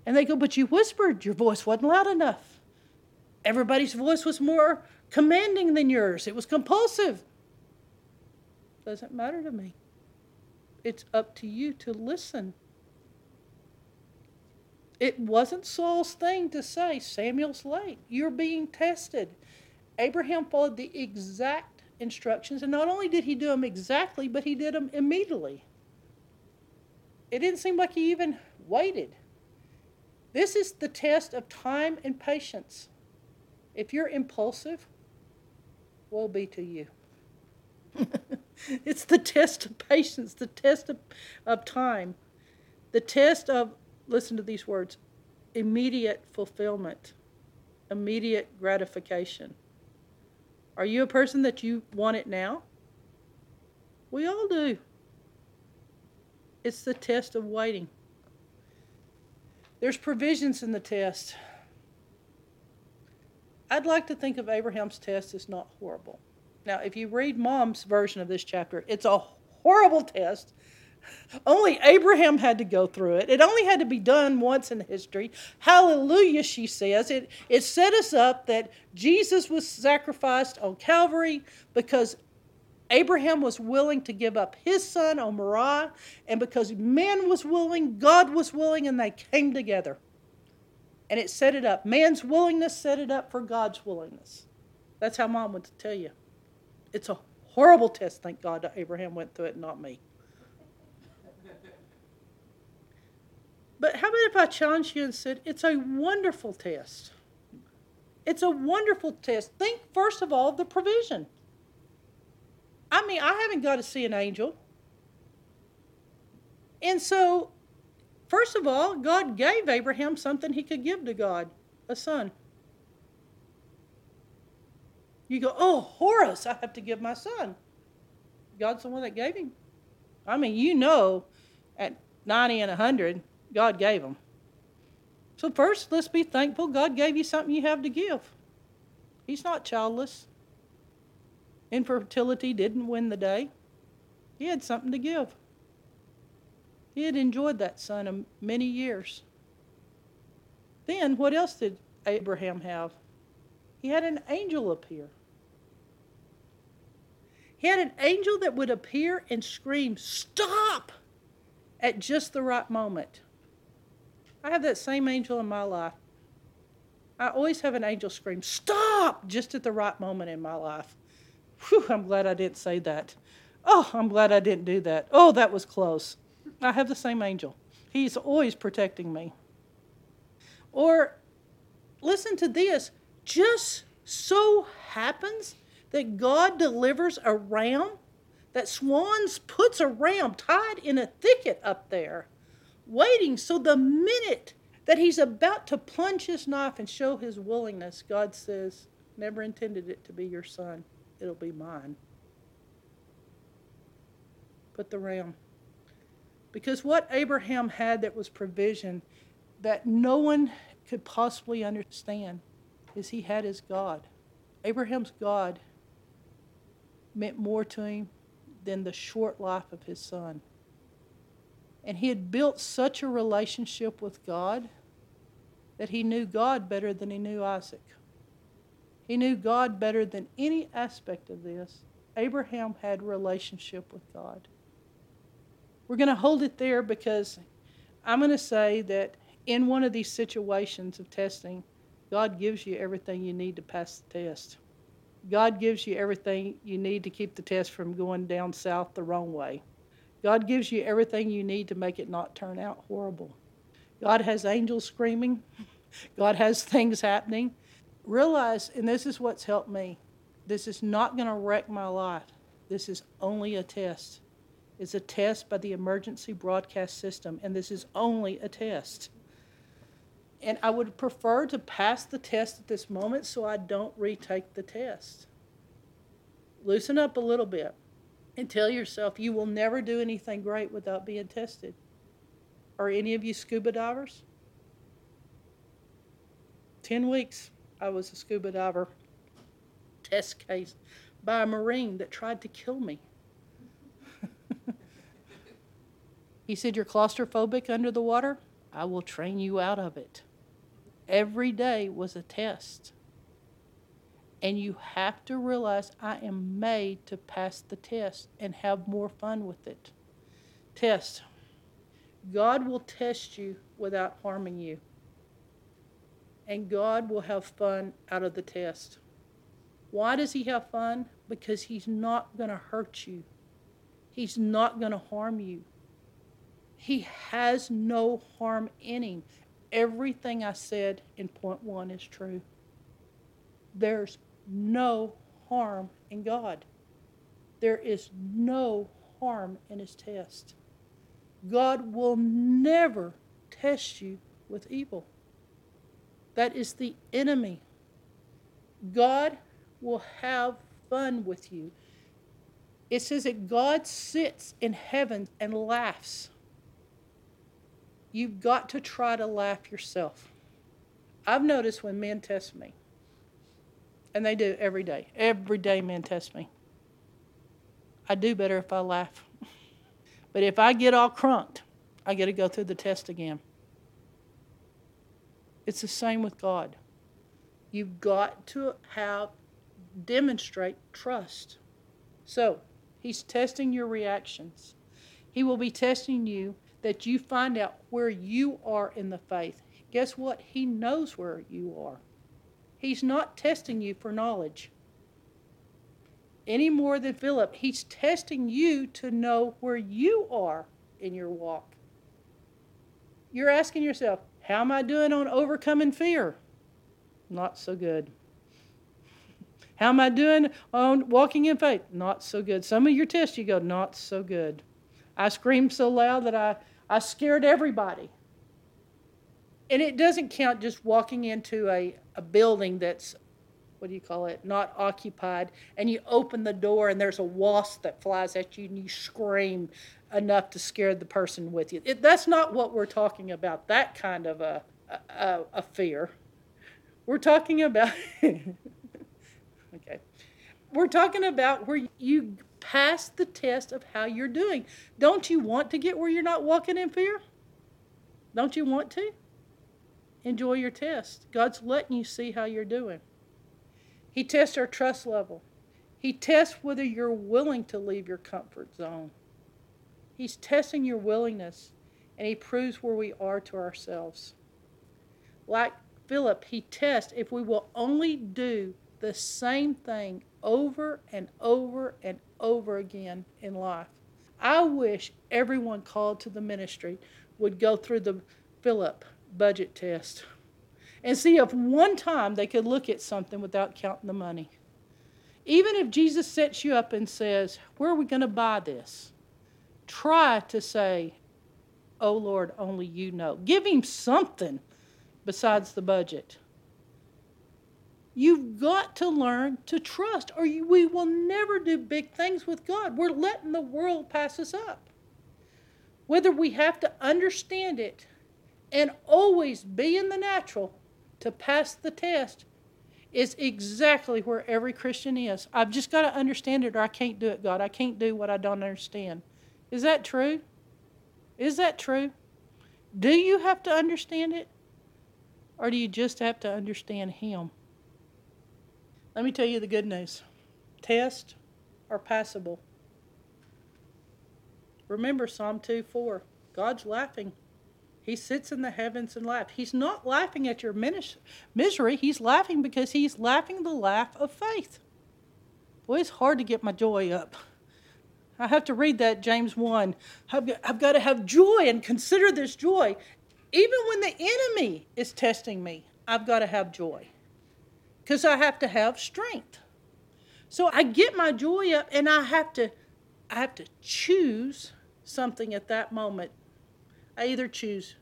And they go, but you whispered. Your voice wasn't loud enough. Everybody's voice was more commanding than yours. It was compulsive. Doesn't matter to me. It's up to you to listen. It wasn't Saul's thing to say, Samuel's late. You're being tested. Abraham followed the exact instructions, and not only did he do them exactly, but he did them immediately. It didn't seem like he even waited. This is the test of time and patience. If you're impulsive, woe be to you. It's the test of patience, the test of time, the test of, listen to these words, immediate fulfillment, immediate gratification. Are you a person that you want it now? We all do. It's the test of waiting. There's provisions in the test. I'd like to think of Abraham's test as not horrible. Now, if you read Mom's version of this chapter, it's a horrible test. Only Abraham had to go through it. It only had to be done once in history. Hallelujah, she says. It set us up that Jesus was sacrificed on Calvary because Abraham was willing to give up his son on Moriah, and because man was willing, God was willing, and they came together. And it set it up. Man's willingness set it up for God's willingness. That's how Mom would tell you. It's a horrible test, thank God, that Abraham went through it, not me. But how about if I challenged you and said, it's a wonderful test. It's a wonderful test. Think, first of all, of the provision. I mean, I haven't got to see an angel. And so, first of all, God gave Abraham something he could give to God, a son. You go, oh, Horus, I have to give my son. God's the one that gave him. I mean, you know, at 90 and 100, God gave him. So first, let's be thankful God gave you something you have to give. He's not childless. Infertility didn't win the day. He had something to give. He had enjoyed that son many years. Then, what else did Abraham have? He had an angel appear. He had an angel that would appear and scream, stop, at just the right moment. I have that same angel in my life. I always have an angel scream, stop, just at the right moment in my life. Whew, I'm glad I didn't say that. Oh, I'm glad I didn't do that. Oh, that was close. I have the same angel. He's always protecting me. Or listen to this. Just so happens that God delivers a ram, that Swans puts a ram tied in a thicket up there, waiting. So the minute that he's about to plunge his knife and show his willingness, God says, never intended it to be your son. It'll be mine. But the ram. Because what Abraham had that was provision that no one could possibly understand is he had his God. Abraham's God meant more to him than the short life of his son. And he had built such a relationship with God that he knew God better than he knew Isaac. He knew God better than any aspect of this. Abraham had a relationship with God. We're going to hold it there because I'm going to say that in one of these situations of testing, God gives you everything you need to pass the test. God gives you everything you need to keep the test from going down south the wrong way. God gives you everything you need to make it not turn out horrible. God has angels screaming. God has things happening. Realize, and this is what's helped me, this is not going to wreck my life. This is only a test. It's a test by the emergency broadcast system, and this is only a test. And I would prefer to pass the test at this moment so I don't retake the test. Loosen up a little bit and tell yourself you will never do anything great without being tested. Are any of you scuba divers? 10 weeks I was a scuba diver, test case by a Marine that tried to kill me. He said, "You're claustrophobic under the water? I will train you out of it." Every day was a test. And you have to realize I am made to pass the test and have more fun with it. Test. God will test you without harming you. And God will have fun out of the test. Why does he have fun? Because he's not going to hurt you. He's not going to harm you. He has no harm in him. Everything I said in point one is true. There's no harm in God. There is no harm in his test. God will never test you with evil. That is the enemy. God will have fun with you. It says that God sits in heaven and laughs. You've got to try to laugh yourself. I've noticed when men test me, and they do every day. Every day men test me. I do better if I laugh. But if I get all crunked, I got to go through the test again. It's the same with God. You've got to demonstrate trust. So, he's testing your reactions. He will be testing you that you find out where you are in the faith. Guess what? He knows where you are. He's not testing you for knowledge any more than Philip. He's testing you to know where you are in your walk. You're asking yourself, how am I doing on overcoming fear? Not so good. How am I doing on walking in faith? Not so good. Some of your tests you go, not so good. I screamed so loud that I scared everybody. And it doesn't count just walking into a building that's, not occupied, and you open the door and there's a wasp that flies at you and you scream enough to scare the person with you. That's not what we're talking about, that kind of a fear. We're talking about, okay. We're talking about where you pass the test of how you're doing. Don't you want to get where you're not walking in fear? Don't you want to? Enjoy your test. God's letting you see how you're doing. He tests our trust level. He tests whether you're willing to leave your comfort zone. He's testing your willingness, and he proves where we are to ourselves. Like Philip, he tests if we will only do the same thing over and over and over again in life. I wish everyone called to the ministry would go through the Philip budget test and see if one time they could look at something without counting the money. Even if Jesus sets you up and says, where are we going to buy this? Try to say, oh Lord, only you know. Give him something besides the budget. You've got to learn to trust, or we will never do big things with God. We're letting the world pass us up. Whether we have to understand it and always be in the natural to pass the test is exactly where every Christian is. I've just got to understand it or I can't do it, God. I can't do what I don't understand. Is that true? Is that true? Do you have to understand it? Or do you just have to understand him? Let me tell you the good news. Tests are passable. Remember Psalm 2:4. God's laughing. He sits in the heavens and laughs. He's not laughing at your misery. He's laughing because he's laughing the laugh of faith. Boy, it's hard to get my joy up. I have to read that, James 1. I've got to have joy and consider this joy. Even when the enemy is testing me, I've got to have joy because I have to have strength. So I get my joy up, and I have to choose something at that moment. I either choose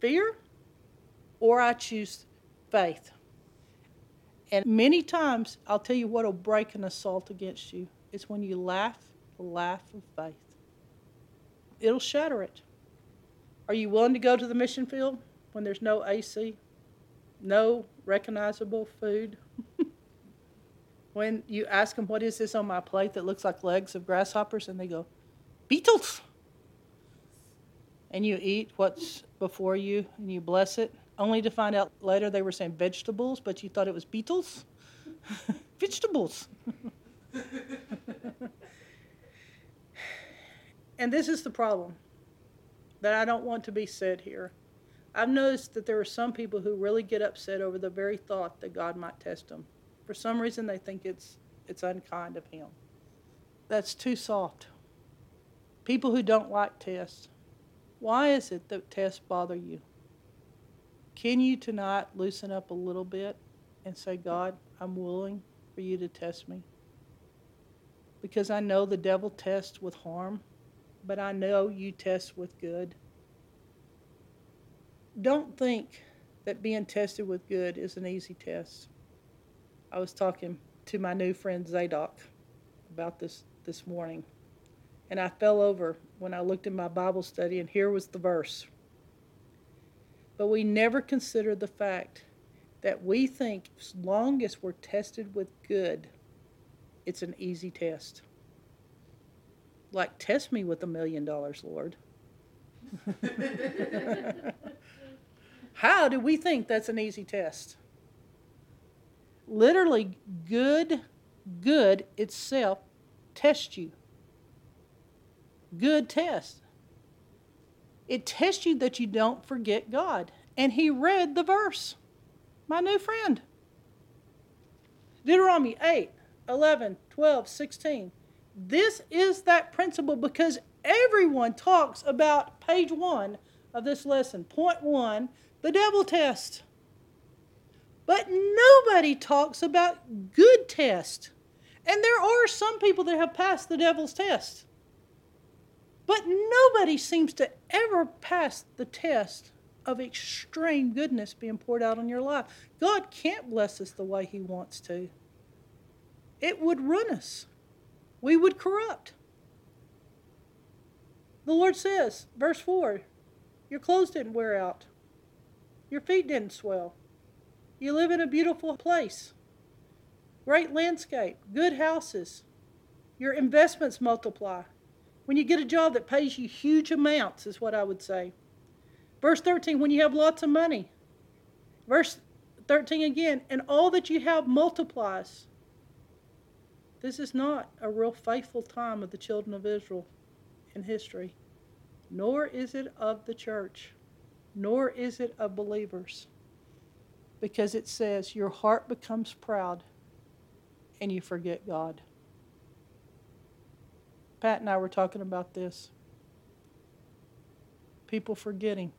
fear or I choose faith. And many times, I'll tell you what will break an assault against you. It's when you laugh the laugh of faith. It'll shatter it. Are you willing to go to the mission field when there's no AC, no recognizable food? When you ask them, what is this on my plate that looks like legs of grasshoppers? And they go, beetles. And you eat what's before you, and you bless it, only to find out later they were saying vegetables, but you thought it was beetles? Vegetables. And this is the problem that I don't want to be said here. I've noticed that there are some people who really get upset over the very thought that God might test them. For some reason, they think it's unkind of him. That's too soft. People who don't like tests. Why is it that tests bother you? Can you tonight loosen up a little bit and say, God, I'm willing for you to test me? Because I know the devil tests with harm, but I know you test with good. Don't think that being tested with good is an easy test. I was talking to my new friend Zadok about this morning, and I fell over when I looked in my Bible study, and here was the verse. But we never consider the fact that we think as long as we're tested with good, it's an easy test. Like, test me with $1 million, Lord. How do we think that's an easy test? Literally, good itself tests you. Good test. It tests you that you don't forget God. And he read the verse, my new friend. Deuteronomy 8. 11, 12, 16. This is that principle because everyone talks about page 1 of this lesson. Point 1, the devil test. But nobody talks about good test. And there are some people that have passed the devil's test. But nobody seems to ever pass the test of extreme goodness being poured out on your life. God can't bless us the way he wants to. It would ruin us. We would corrupt. The Lord says, verse 4, your clothes didn't wear out. Your feet didn't swell. You live in a beautiful place. Great landscape, good houses. Your investments multiply. When you get a job that pays you huge amounts is what I would say. Verse 13, when you have lots of money. Verse 13 again, and all that you have multiplies. This is not a real faithful time of the children of Israel in history, nor is it of the church, nor is it of believers, because it says your heart becomes proud and you forget God. Pat and I were talking about this. People forgetting.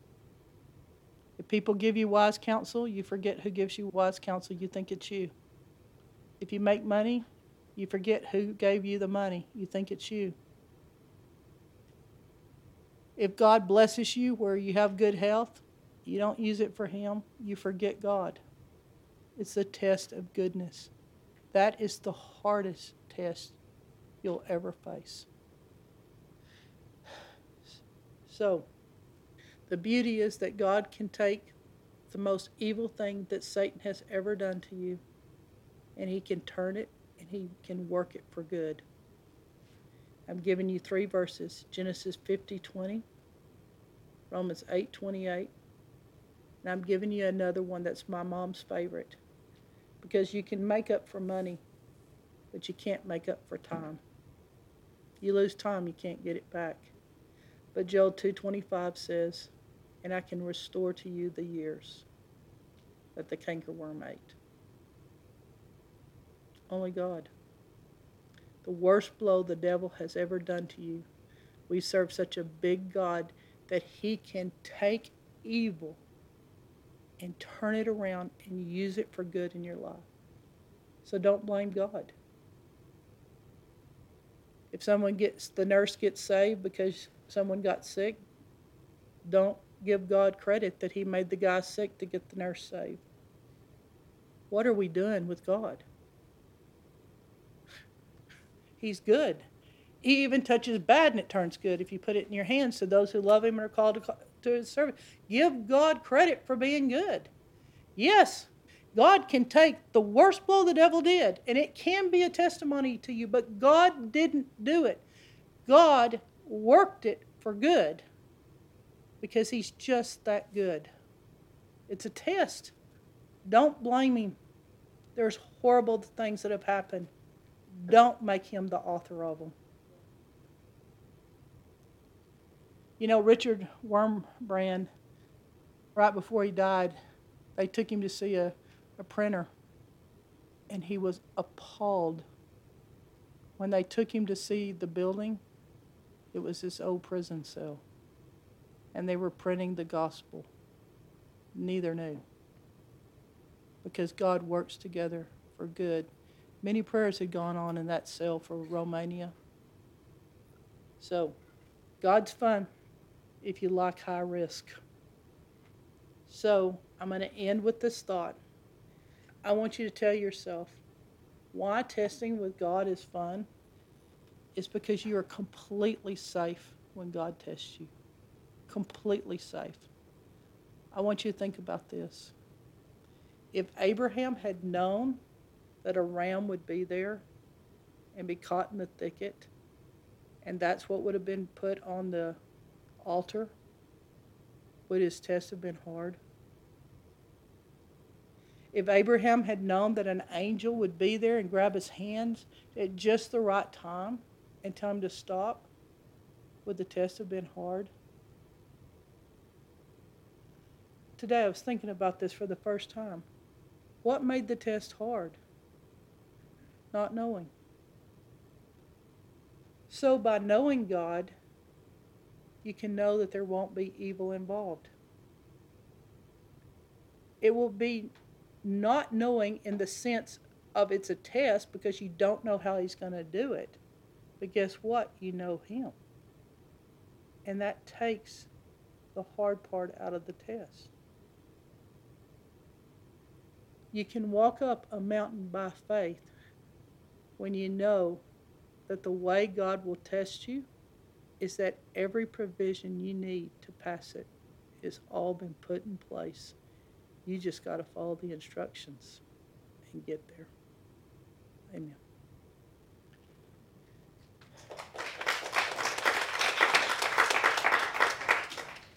If people give you wise counsel, you forget who gives you wise counsel. You think it's you. If you make money, you forget who gave you the money. You think it's you. If God blesses you where you have good health, you don't use it for him. You forget God. It's a test of goodness. That is the hardest test you'll ever face. So, the beauty is that God can take the most evil thing that Satan has ever done to you, and he can turn it. He can work it for good. I'm giving you 3 verses. Genesis 50:20, Romans 8:28, and I'm giving you another one that's my mom's favorite. Because you can make up for money, but you can't make up for time. You lose time, you can't get it back. But Joel 2:25 says, and I can restore to you the years that the cankerworm ate. Only God. the worst blow the devil has ever done to you. We serve such a big God that he can take evil and turn it around and use it for good in your life. So don't blame God. If someone gets, the nurse gets saved because someone got sick, don't give God credit that he made the guy sick to get the nurse saved. What are we doing with God? He's good. He even touches bad and it turns good if you put it in your hands to those who love him and are called to his service. Give God credit for being good. Yes, God can take the worst blow the devil did, and it can be a testimony to you, but God didn't do it. God worked it for good because he's just that good. It's a test. Don't blame him. There's horrible things that have happened. Don't make him the author of them. You know, Richard Wormbrand, right before he died, they took him to see a printer, and he was appalled. When they took him to see the building, it was this old prison cell, and they were printing the gospel. Neither knew, because God works together for good. Many prayers had gone on in that cell for Romania. So, God's fun if you like high risk. So I'm going to end with this thought. I want you to tell yourself why testing with God is fun. It's because you are completely safe when God tests you. Completely safe. I want you to think about this. If Abraham had known that a ram would be there and be caught in the thicket, and that's what would have been put on the altar, would his test have been hard? If Abraham had known that an angel would be there and grab his hands at just the right time and tell him to stop, would the test have been hard? Today I was thinking about this for the first time. What made the test hard? Not knowing. So by knowing God, you can know that there won't be evil involved. It will be not knowing in the sense of it's a test because you don't know how he's going to do it. But guess what? You know him. And that takes the hard part out of the test. You can walk up a mountain by faith when you know that the way God will test you is that every provision you need to pass it is all been put in place. You just got to follow the instructions and get there. Amen.